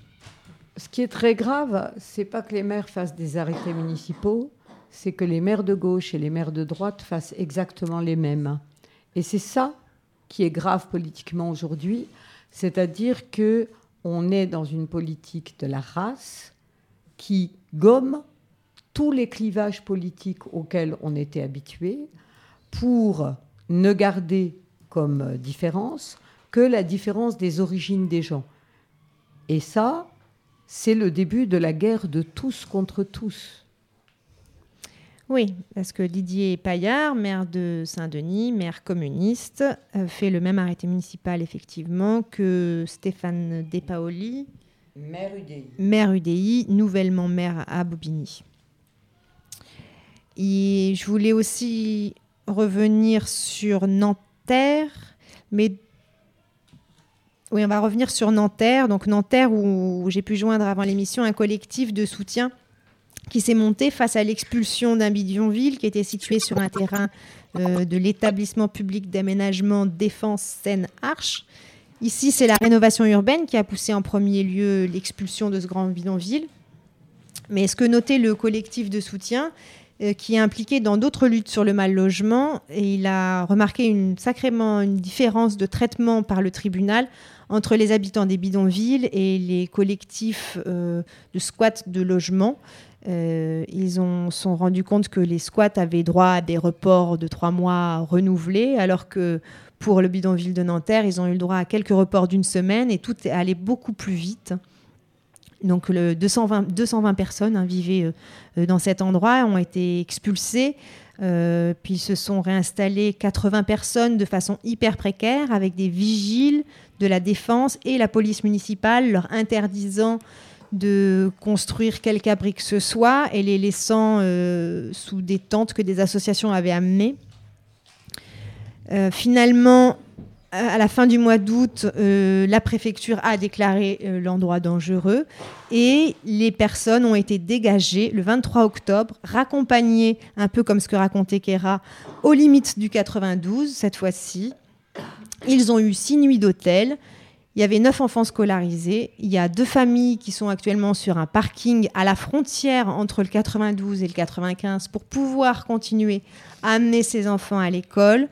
Ce qui est très grave, c'est pas que les maires fassent des arrêtés municipaux, c'est que les maires de gauche et les maires de droite fassent exactement les mêmes. Et c'est ça qui est grave politiquement aujourd'hui, c'est-à-dire que on est dans une politique de la race qui gomme tous les clivages politiques auxquels on était habitué pour ne garder comme différence que la différence des origines des gens. Et ça, c'est le début de la guerre de tous contre tous. Oui, parce que Didier Paillard, maire de Saint-Denis, maire communiste, fait le même arrêté municipal, effectivement, que Stéphane Depaoli, maire U D I. Maire U D I, nouvellement maire à Bobigny. Et je voulais aussi revenir sur Nanterre, mais oui, on va revenir sur Nanterre. Donc Nanterre, où j'ai pu joindre avant l'émission un collectif de soutien qui s'est monté face à l'expulsion d'un bidonville qui était situé sur un terrain euh, de l'établissement public d'aménagement Défense Seine-Arche. Ici, c'est la rénovation urbaine qui a poussé en premier lieu l'expulsion de ce grand bidonville. Mais ce que notait le collectif de soutien, euh, qui est impliqué dans d'autres luttes sur le mal-logement, et il a remarqué une, sacrément une différence de traitement par le tribunal entre les habitants des bidonvilles et les collectifs euh, de squat de logement. Euh, ils ont sont rendus compte que les squats avaient droit à des reports de trois mois renouvelés, alors que pour le bidonville de Nanterre, ils ont eu le droit à quelques reports d'une semaine et tout allait beaucoup plus vite. Donc le deux cent vingt personnes hein, vivaient euh, dans cet endroit, ont été expulsées, euh, puis se sont réinstallées quatre-vingts personnes de façon hyper précaire, avec des vigiles de la défense et la police municipale leur interdisant de construire quelque abri que ce soit et les laissant euh, sous des tentes que des associations avaient amenées. Euh, finalement, à la fin du mois d'août, euh, la préfecture a déclaré euh, l'endroit dangereux et les personnes ont été dégagées le vingt-trois octobre, raccompagnées, un peu comme ce que racontait Kaira, aux limites du quatre-vingt-douze, cette fois-ci. Ils ont eu six nuits d'hôtel. Il y avait neuf enfants scolarisés. Il y a deux familles qui sont actuellement sur un parking à la frontière entre le quatre-vingt-douze et le quatre-vingt-quinze pour pouvoir continuer à amener ses enfants à l'école.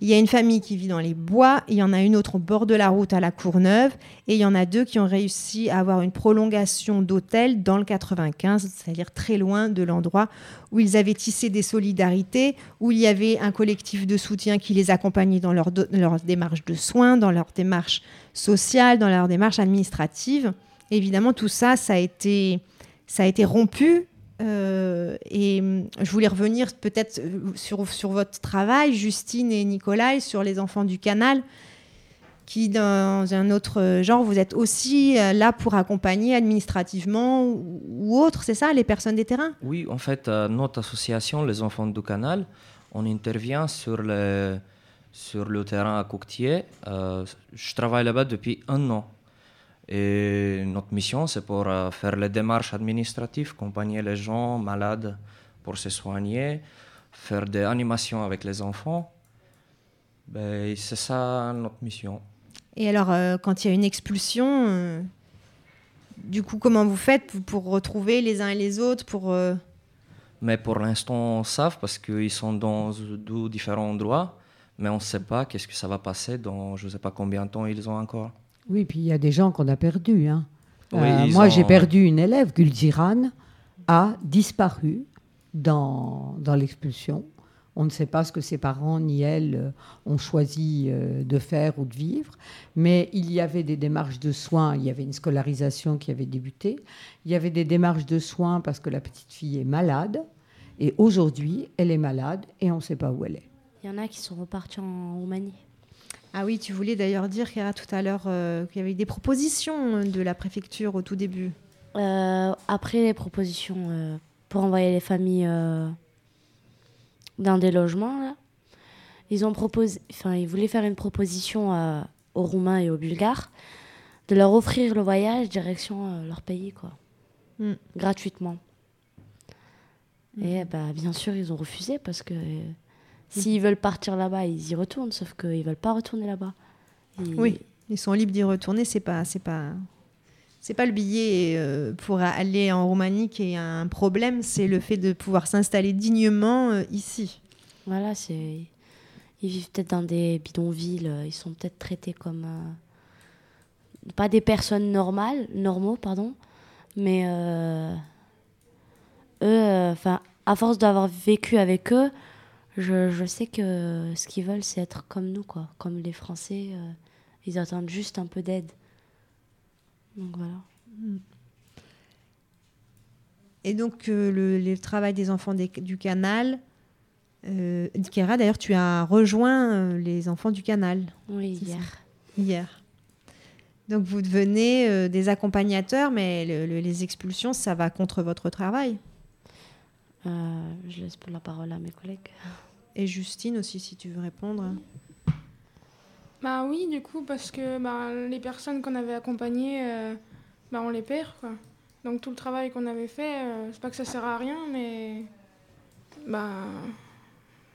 Il y a une famille qui vit dans les bois. Il y en a une autre au bord de la route à la Courneuve. Et il y en a deux qui ont réussi à avoir une prolongation d'hôtel dans le quatre-vingt-quinze, c'est-à-dire très loin de l'endroit où ils avaient tissé des solidarités, où il y avait un collectif de soutien qui les accompagnait dans leur, do- leur démarche de soins, dans leur démarche sociale, dans leur démarche administrative. Et évidemment, tout ça, ça a été, ça a été rompu. Euh, et je voulais revenir peut-être sur, sur votre travail, Justine et Nicolas, sur les enfants du canal, qui dans un autre genre, vous êtes aussi là pour accompagner administrativement ou, ou autre, c'est ça, les personnes des terrains ? Oui, en fait, euh, notre association, les enfants du canal, on intervient sur le, sur le terrain à Courtier. Euh, je travaille là-bas depuis un an. Et notre mission, c'est pour euh, faire les démarches administratives, accompagner les gens malades pour se soigner, faire des animations avec les enfants. Ben, c'est ça notre mission. Et alors, euh, quand il y a une expulsion, euh, du coup, comment vous faites pour retrouver les uns et les autres pour, euh... Mais pour l'instant, on sait parce qu'ils sont dans deux différents endroits, mais on ne sait pas qu'est-ce que ça va passer dans je ne sais pas combien de temps ils ont encore. Oui, puis il y a des gens qu'on a perdus. Hein. Oui, euh, moi, ont... j'ai perdu une élève. Gulziran a disparu dans, dans l'expulsion. On ne sait pas ce que ses parents ni elle ont choisi de faire ou de vivre. Mais il y avait des démarches de soins. Il y avait une scolarisation qui avait débuté. Il y avait des démarches de soins parce que la petite fille est malade. Et aujourd'hui, elle est malade et on ne sait pas où elle est. Il y en a qui sont repartis en Roumanie. Ah oui, tu voulais d'ailleurs dire, Kaira, tout à l'heure, euh, qu'il y avait des propositions de la préfecture au tout début. Euh, après les propositions euh, pour envoyer les familles euh, dans des logements, là, ils ont proposé, enfin, ils voulaient faire une proposition euh, aux Roumains et aux Bulgares de leur offrir le voyage direction euh, leur pays, quoi, mmh. gratuitement. Mmh. Et bah, bien sûr, ils ont refusé parce que. Euh, S'ils veulent partir là-bas, ils y retournent, sauf qu'ils ne veulent pas retourner là-bas. Ils... Oui, ils sont libres d'y retourner. Ce n'est pas, c'est pas, c'est pas le billet euh, pour aller en Roumanie qui est un problème, c'est le fait de pouvoir s'installer dignement euh, ici. Voilà, c'est... ils vivent peut-être dans des bidonvilles, ils sont peut-être traités comme... Euh... pas des personnes normales, normaux, pardon, mais euh... eux, enfin, euh, à force d'avoir vécu avec eux, Je, je sais que ce qu'ils veulent, c'est être comme nous, quoi. Comme les Français, euh, ils attendent juste un peu d'aide. Donc voilà. Et donc, euh, le, le travail des enfants des, du canal. Euh, Kaira, d'ailleurs, tu as rejoint les enfants du canal. Oui, hier. Hier. Donc, vous devenez euh, des accompagnateurs, mais le, le, les expulsions, ça va contre votre travail. Euh, je laisse la parole à mes collègues. Et Justine aussi, si tu veux répondre. Bah oui, du coup, parce que bah, les personnes qu'on avait accompagnées, euh, bah, on les perd, quoi. Donc tout le travail qu'on avait fait, euh, c'est pas que ça sert à rien, mais... Bah...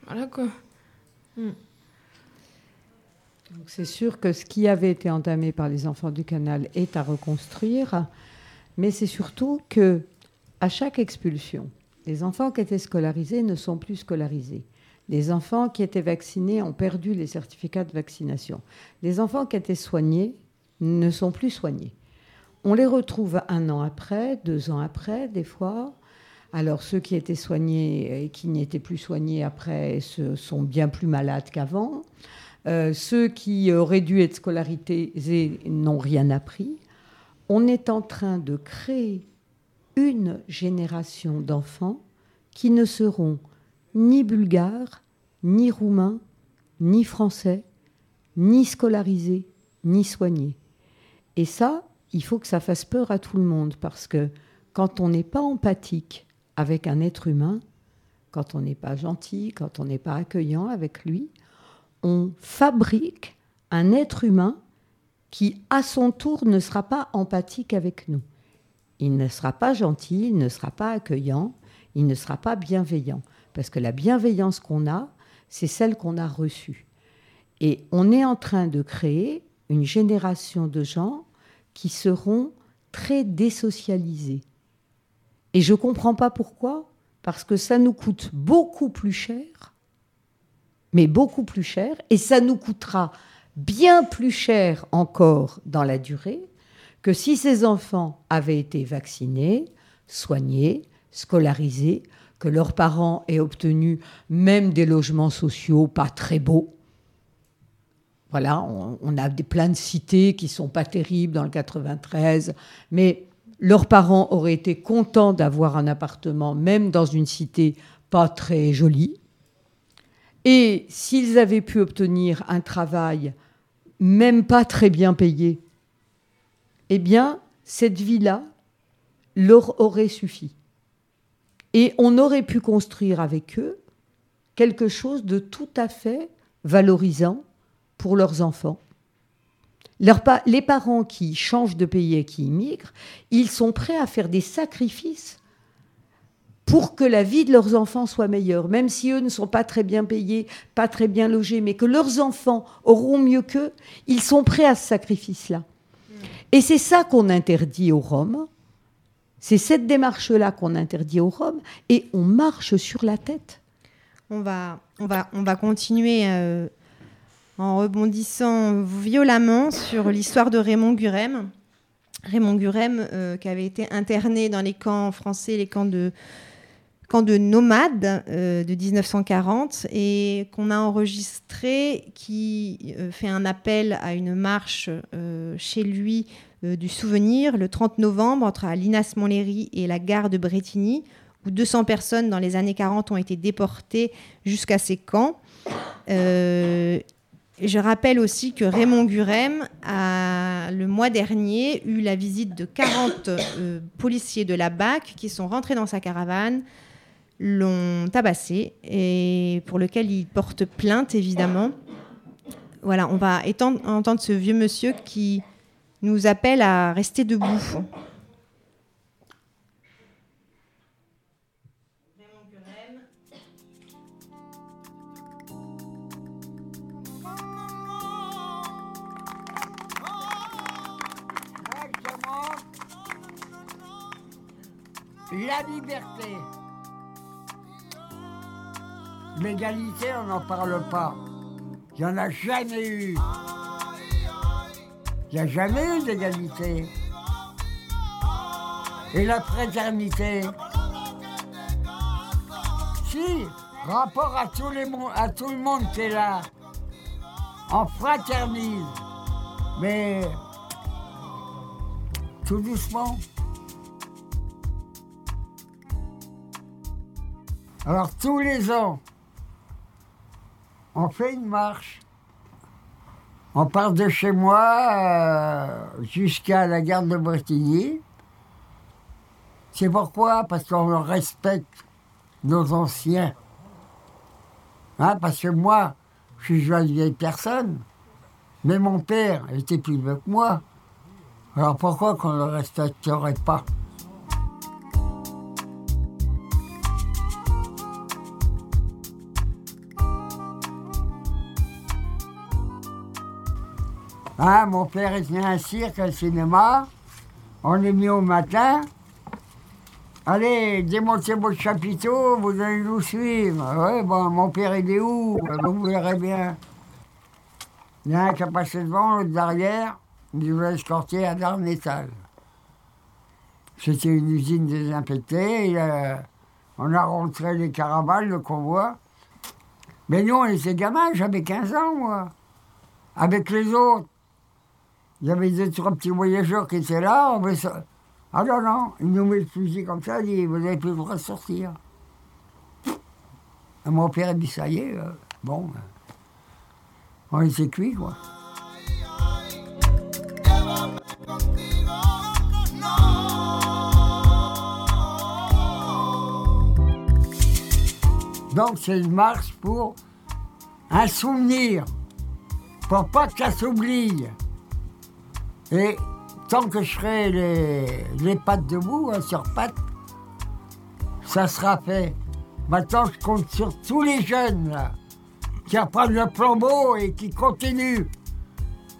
Voilà, quoi. Hmm. Donc c'est sûr que ce qui avait été entamé par les enfants du canal est à reconstruire, mais c'est surtout que À chaque expulsion, les enfants qui étaient scolarisés ne sont plus scolarisés. Les enfants qui étaient vaccinés ont perdu les certificats de vaccination. Les enfants qui étaient soignés ne sont plus soignés. On les retrouve un an après, deux ans après, des fois. Alors, ceux qui étaient soignés et qui n'étaient plus soignés après sont bien plus malades qu'avant. Euh, ceux qui auraient dû être scolarisés n'ont rien appris. On est en train de créer une génération d'enfants qui ne seront ni bulgares, ni roumains, ni français, ni scolarisés, ni soignés. Et ça, il faut que ça fasse peur à tout le monde, parce que quand on n'est pas empathique avec un être humain, quand on n'est pas gentil, quand on n'est pas accueillant avec lui, on fabrique un être humain qui, à son tour, ne sera pas empathique avec nous. Il ne sera pas gentil, il ne sera pas accueillant, il ne sera pas bienveillant. Parce que la bienveillance qu'on a, c'est celle qu'on a reçue. Et on est en train de créer une génération de gens qui seront très désocialisés. Et je ne comprends pas pourquoi, parce que ça nous coûte beaucoup plus cher, mais beaucoup plus cher, et ça nous coûtera bien plus cher encore dans la durée, que si ces enfants avaient été vaccinés, soignés, scolarisés, que leurs parents aient obtenu même des logements sociaux pas très beaux. Voilà, on, on a des, plein de cités qui ne sont pas terribles dans le quatre-vingt-treize, mais leurs parents auraient été contents d'avoir un appartement, même dans une cité pas très jolie. Et s'ils avaient pu obtenir un travail même pas très bien payé, eh bien, cette vie-là leur aurait suffi. Et on aurait pu construire avec eux quelque chose de tout à fait valorisant pour leurs enfants. Leurs pa- les parents qui changent de pays et qui immigrent, ils sont prêts à faire des sacrifices pour que la vie de leurs enfants soit meilleure, même si eux ne sont pas très bien payés, pas très bien logés, mais que leurs enfants auront mieux qu'eux, ils sont prêts à ce sacrifice-là. Et c'est ça qu'on interdit aux Roms, c'est cette démarche-là qu'on interdit aux Roms, et on marche sur la tête. On va, on va, on va continuer euh, en rebondissant violemment sur l'histoire de Raymond Gurême. Raymond Gurême, euh, qui avait été interné dans les camps français, les camps de, camps de nomades euh, de dix-neuf cent quarante, et qu'on a enregistré, qui euh, fait un appel à une marche euh, chez lui euh, du souvenir le trente novembre entre Linas-Montlhéry et la gare de Bretigny, où deux cents personnes dans les années quarante ont été déportées jusqu'à ces camps. Euh, je rappelle aussi que Raymond Gurême a, le mois dernier, eu la visite de quarante euh, policiers de la B A C qui sont rentrés dans sa caravane, l'ont tabassé, et pour lequel il porte plainte, évidemment. Voilà, on va étendre, entendre ce vieux monsieur qui nous appelle à rester debout. La liberté. L'égalité, on n'en parle pas. Il n'y en a jamais eu. Il n'y a jamais eu d'égalité. Et la fraternité. Si, rapport à, tous les mon- à tout le monde qui est là. On fraternise. Mais tout doucement. Alors tous les ans, on fait une marche. On part de chez moi euh, jusqu'à la gare de Bretigny. C'est pourquoi ? Parce qu'on respecte nos anciens. Hein, parce que moi, je suis une vieille personne, mais mon père était plus vieux que moi. Alors pourquoi qu'on ne le respecterait pas ? Hein, mon père était à un cirque, à un cinéma, on est mis au matin, Allez, démontez votre chapiteau, vous allez nous suivre. Ouais, ben, mon père, il est où? Vous verrez bien. Il y en a un qui a passé devant, l'autre derrière. Il nous a escorté à d'un étage. C'était une usine désinfectée. Et, euh, on a rentré les caravanes, le convoi. Mais nous, on était gamins, j'avais quinze ans, moi. Avec les autres. Il y avait deux, trois petits voyageurs qui étaient là. On avait... Ah non, non, il nous met le fusil comme ça, il dit, vous n'avez plus le droit de sortir. Et mon père a dit, ça y est, euh, bon, on était cuits, quoi. Donc c'est une marche pour un souvenir, pour pas que ça s'oublie. Et tant que je ferai les, les pattes debout, hein, sur pattes, ça sera fait. Maintenant, je compte sur tous les jeunes là, qui apprennent le flambeau et qui continuent.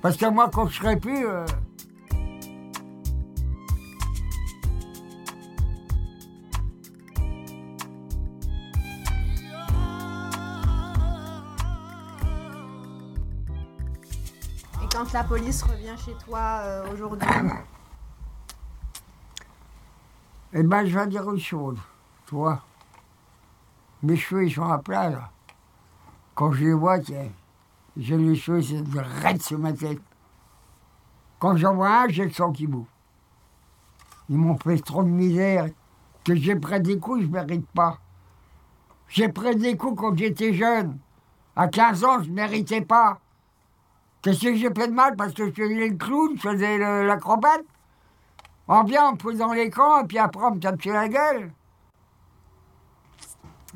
Parce que moi, quand je serai plus... Euh... Quand la police revient chez toi euh, aujourd'hui? Eh ben, je vais dire une chose, tu vois. Mes cheveux, ils sont à plat, là. Quand je les vois, tiens, j'ai les cheveux, c'est raide sur ma tête. Quand j'en vois un, j'ai le sang qui boue. Ils m'ont fait trop de misère. Que j'ai pris des coups, je ne mérite pas. J'ai pris des coups quand j'étais jeune. À quinze ans, je ne méritais pas. Qu'est-ce que j'ai fait de mal? Parce que je faisais le clown, je faisais le, l'acrobate. On vient, on me pousse dans les camps, et puis après, on me tape sur la gueule.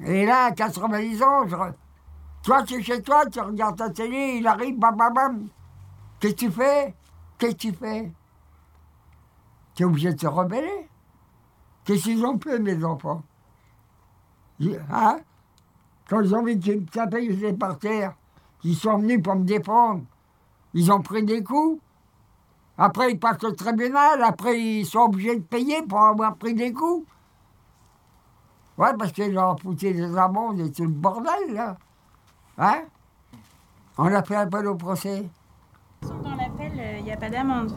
Et là, à quatre-vingt-dix ans, je... toi, tu es chez toi, tu regardes ta télé, il arrive, bam, bam, bam. Qu'est-ce que tu fais? Qu'est-ce que tu fais? Tu es obligé de te rebeller. Qu'est-ce qu'ils ont fait, mes enfants? Hein? Quand ils ont vu qu'ils me tapaient, ils étaient par terre. Ils sont venus pour me défendre. Ils ont pris des coups. Après, ils passent au tribunal. Après, ils sont obligés de payer pour avoir pris des coups. Ouais, parce qu'ils leur ont foutu des amendes et tout le bordel, là. Hein? On a fait appel au procès. Dans l'appel, il n'y a pas d'amende.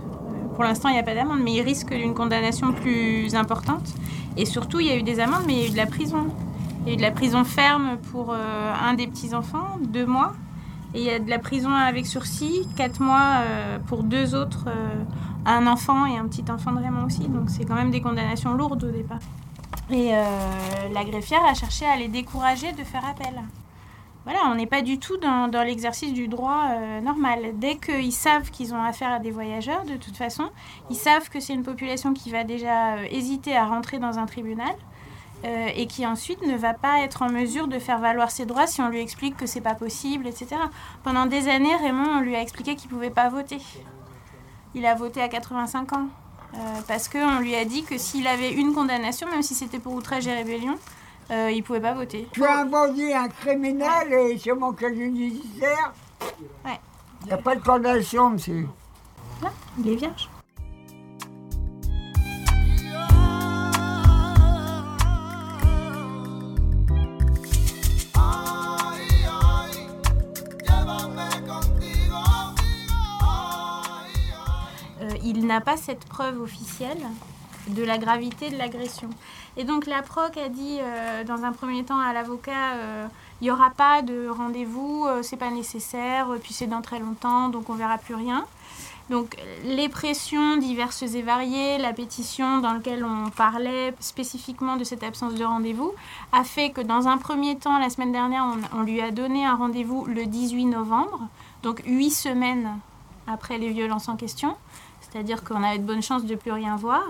Pour l'instant, il n'y a pas d'amende, mais ils risquent une condamnation plus importante. Et surtout, il y a eu des amendes, mais il y a eu de la prison. Il y a eu de la prison ferme pour euh, un des petits-enfants, deux mois. Et il y a de la prison avec sursis, quatre mois euh, pour deux autres, euh, un enfant et un petit enfant de Raymond aussi. Donc c'est quand même des condamnations lourdes au départ. Et euh, la greffière a cherché à les décourager de faire appel. Voilà, on n'est pas du tout dans, dans l'exercice du droit euh, normal. Dès qu'ils savent qu'ils ont affaire à des voyageurs, de toute façon, ils savent que c'est une population qui va déjà euh, hésiter à rentrer dans un tribunal. Euh, et qui ensuite ne va pas être en mesure de faire valoir ses droits si on lui explique que c'est pas possible, et cetera. Pendant des années, Raymond, on lui a expliqué qu'il pouvait pas voter. Il a voté à quatre-vingt-cinq ans, euh, parce qu'on lui a dit que s'il avait une condamnation, même si c'était pour outrage et rébellion, euh, il pouvait pas voter. Je suis un bandit, un criminel, et je manque judiciaire. Ouais. Il n'y a pas de condamnation, monsieur. Non, il est vierge. Il n'a pas cette preuve officielle de la gravité de l'agression. Et donc la proc a dit euh, dans un premier temps à l'avocat euh, « il n'y aura pas de rendez-vous, euh, c'est pas nécessaire, puis c'est dans très longtemps, donc on verra plus rien ». Donc les pressions diverses et variées, la pétition dans laquelle on parlait spécifiquement de cette absence de rendez-vous, a fait que dans un premier temps, la semaine dernière, on, on lui a donné un rendez-vous le dix-huit novembre, donc huit semaines après les violences en question. C'est-à-dire qu'on avait de bonnes chances de ne plus rien voir.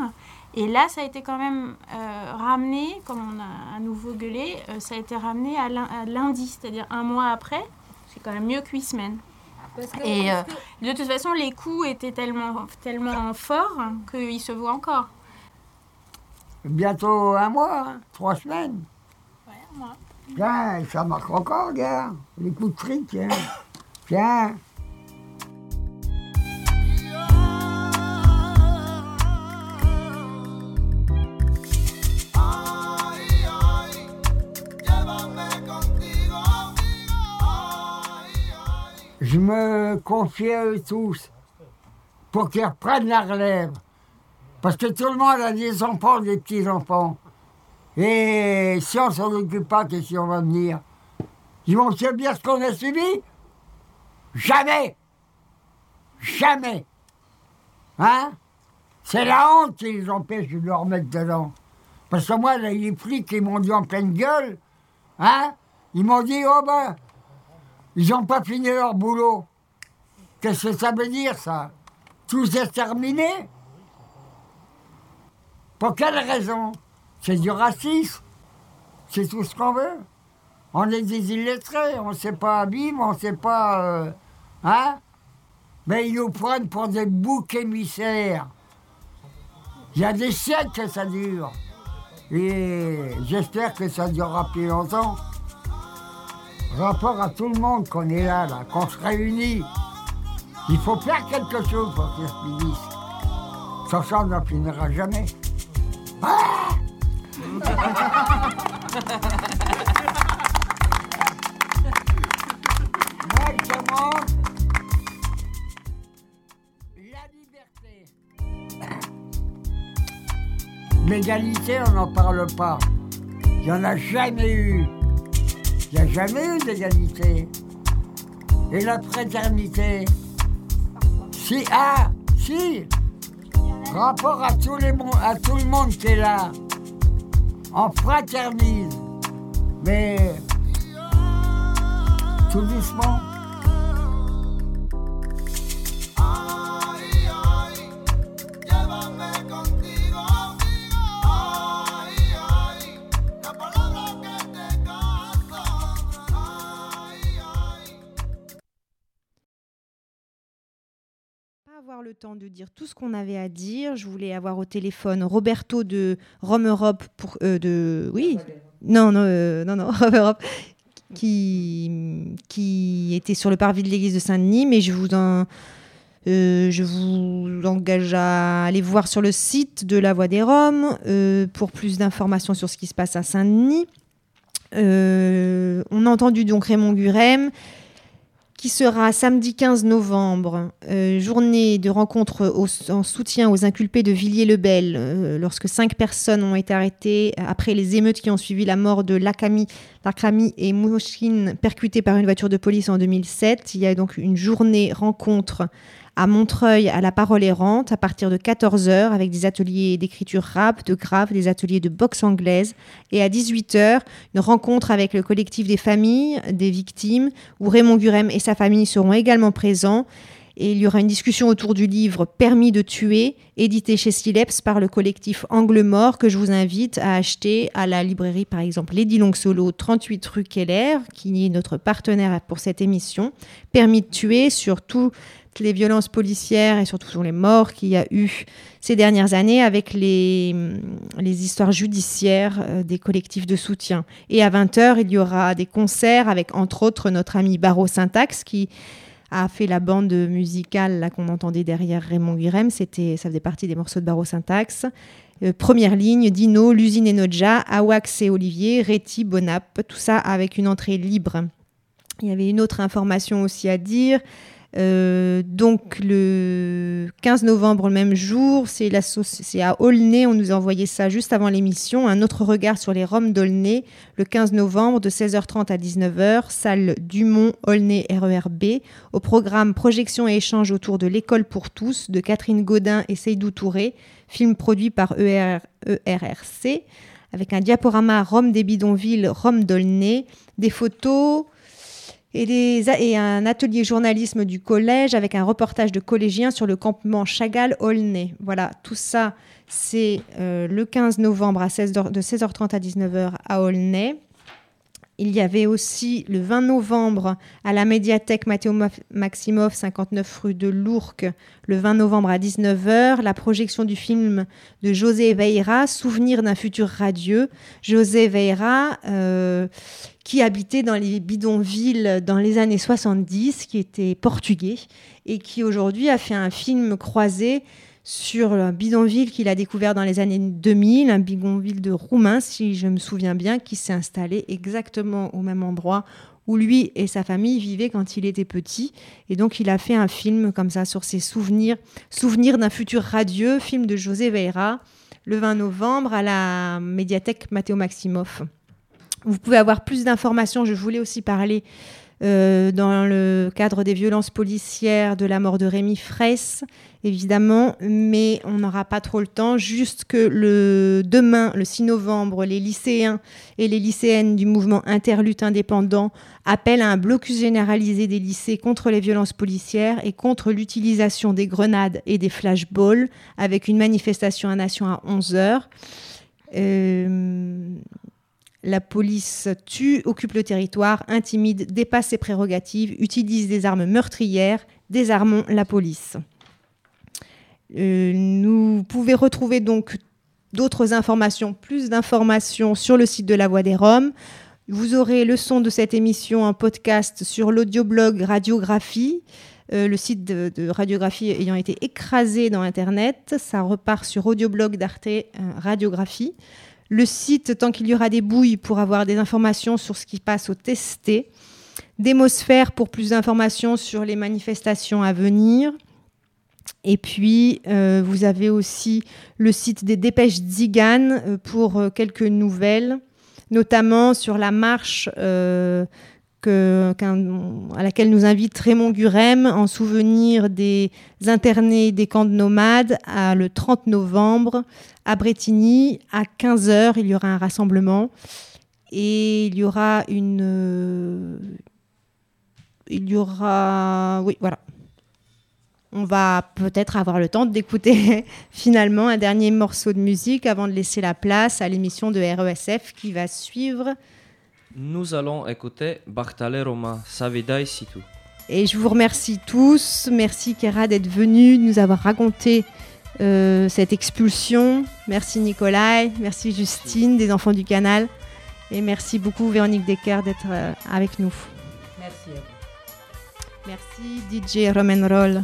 Et là, ça a été quand même euh, ramené, comme on a à nouveau gueulé, euh, ça a été ramené à, à lundi, c'est-à-dire un mois après. C'est quand même mieux que huit semaines. Parce que Et euh, de toute façon, les coups étaient tellement, tellement forts hein, qu'ils se voient encore. Bientôt un mois, hein, trois semaines. Ouais, un mois. Tiens, ça marque encore, gars. Les coups de fric, tiens. Tiens. Oh je me confie à eux tous pour qu'ils reprennent la relève. Parce que tout le monde a des enfants, des petits-enfants. Et si on ne s'en occupe pas, qu'est-ce qu'on va venir? Ils vont subir ce qu'on a subi? Jamais! Jamais! Hein? C'est la honte qui les empêche de leur mettre dedans. Parce que moi, là, les flics, ils m'ont dit en pleine gueule, hein? Ils m'ont dit, oh ben, ils n'ont pas fini leur boulot. Qu'est-ce que ça veut dire, ça? Tout est terminé? Pour quelle raison? C'est du racisme. C'est tout ce qu'on veut. On est des illettrés, on ne sait pas vivre, on ne sait pas... Euh, hein? Mais ils nous prennent pour des boucs émissaires. Il y a des siècles que ça dure. Et j'espère que ça durera plus longtemps. Rapport à tout le monde qu'on est là, là, qu'on se réunit. Il faut faire quelque chose pour que je finisse. Sans ça, on n'en finira jamais. Ah la liberté. L'égalité, on n'en parle pas. Il n'y en a jamais eu. Il n'y a jamais eu d'égalité. Et la fraternité. Si, ah, si. Rapport à, tous les, à tout le monde qui est là. On fraternise. Mais... tout doucement. Le temps de dire tout ce qu'on avait à dire. Je voulais avoir au téléphone Roberto de Rome Europe pour euh, de oui non non euh, non non Rome Europe qui qui était sur le parvis de l'église de Saint-Denis, mais je vous en euh, je vous engage à aller voir sur le site de La Voix des Rroms euh, pour plus d'informations sur ce qui se passe à Saint-Denis. Euh, on a entendu donc Raymond Gurême, qui sera samedi quinze novembre, euh, journée de rencontre au, en soutien aux inculpés de Villiers-le-Bel, euh, lorsque cinq personnes ont été arrêtées après les émeutes qui ont suivi la mort de Lakrami et Mouchkine, percutés par une voiture de police en deux mille sept. Il y a donc une journée rencontre à Montreuil, à la parole errante, à partir de quatorze heures, avec des ateliers d'écriture rap, de graphe, des ateliers de boxe anglaise. Et à dix-huit heures, une rencontre avec le collectif des familles des victimes, où Raymond Gurême et sa famille seront également présents. Et il y aura une discussion autour du livre « Permis de tuer », édité chez Sileps par le collectif Angle Mort, que je vous invite à acheter à la librairie, par exemple, Lady Long Solo, trente-huit rue Keller, qui est notre partenaire pour cette émission. « Permis de tuer » sur tout... les violences policières et surtout sur les morts qu'il y a eu ces dernières années, avec les, les histoires judiciaires des collectifs de soutien. Et à vingt heures, il y aura des concerts avec, entre autres, notre ami Baro Syntax, qui a fait la bande musicale là, qu'on entendait derrière Raymond Gurême. C'était, ça faisait partie des morceaux de Baro Syntax. Euh, première ligne, Dino, L'Usine et Nodja, Awax et Olivier, Réti, Bonap, tout ça avec une entrée libre. Il y avait une autre information aussi à dire. Euh, donc le quinze novembre, le même jour, c'est, la so- c'est à Aulnay, on nous a envoyé ça juste avant l'émission, un autre regard sur les Roms d'Aulnay, le quinze novembre de seize heures trente à dix-neuf heures, salle Dumont, Aulnay, R E R B, au programme projection et échange autour de l'école pour tous de Catherine Godin et Seydou Touré, film produit par E R R C, avec un diaporama Roms des bidonvilles, Roms d'Aulnay, des photos... Et, les, et un atelier journalisme du collège avec un reportage de collégiens sur le campement Chagall-Aulnay. Voilà, tout ça, c'est euh, le quinze novembre à seize heures, de seize heures trente à dix-neuf heures à Aulnay. Il y avait aussi le vingt novembre à la médiathèque Mathéo Maximoff, cinquante-neuf rue de Lourcq, le vingt novembre à dix-neuf heures, la projection du film de José Veira, Souvenir d'un futur radieux. José Veira, euh, qui habitait dans les bidonvilles dans les années soixante-dix, qui était portugais et qui aujourd'hui a fait un film croisé sur un bidonville qu'il a découvert dans les années deux mille, un bidonville de Roumains, si je me souviens bien, qui s'est installé exactement au même endroit où lui et sa famille vivaient quand il était petit. Et donc, il a fait un film comme ça sur ses souvenirs, souvenirs d'un futur radieux, film de José Veira, le vingt novembre à la médiathèque Matteo Maximoff. Vous pouvez avoir plus d'informations. Je voulais aussi parler euh, dans le cadre des violences policières de la mort de Rémi Fraisse, évidemment, mais on n'aura pas trop le temps. Juste que le, demain, le six novembre, les lycéens et les lycéennes du mouvement Interlutte Indépendant appellent à un blocus généralisé des lycées contre les violences policières et contre l'utilisation des grenades et des flashballs, avec une manifestation à Nation à onze heures. Euh... La police tue, occupe le territoire, intimide, dépasse ses prérogatives, utilise des armes meurtrières, désarmons la police. Euh, nous pouvez retrouver donc d'autres informations, plus d'informations sur le site de La Voix des Rroms. Vous aurez le son de cette émission en podcast sur l'audioblog Radio.graphie. Euh, le site de, de Radio.graphie ayant été écrasé dans Internet, ça repart sur audioblog d'Arte euh, Radio.graphie. Le site, tant qu'il y aura des bouilles, pour avoir des informations sur ce qui passe au testé. Démosphère pour plus d'informations sur les manifestations à venir. Et puis, euh, vous avez aussi le site des dépêches Zigan euh, pour euh, quelques nouvelles, notamment sur la marche euh, que, à laquelle nous invite Raymond Gurême en souvenir des internés des camps de nomades à, le trente novembre. À Bretigny, à quinze heures, il y aura un rassemblement et il y aura une... Euh, il y aura... Oui, voilà. On va peut-être avoir le temps d'écouter finalement un dernier morceau de musique avant de laisser la place à l'émission de R E S F qui va suivre. Nous allons écouter Bartale Roma, Savedai Situ. Et je vous remercie tous. Merci Kaira d'être venue, de nous avoir raconté Euh, cette expulsion. Merci Nicolas, merci Justine des Enfants du Canal et merci beaucoup Véronique Descaires d'être euh, avec nous. Merci à vous. Merci D J Rom and Roll.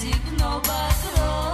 Tik no bakro.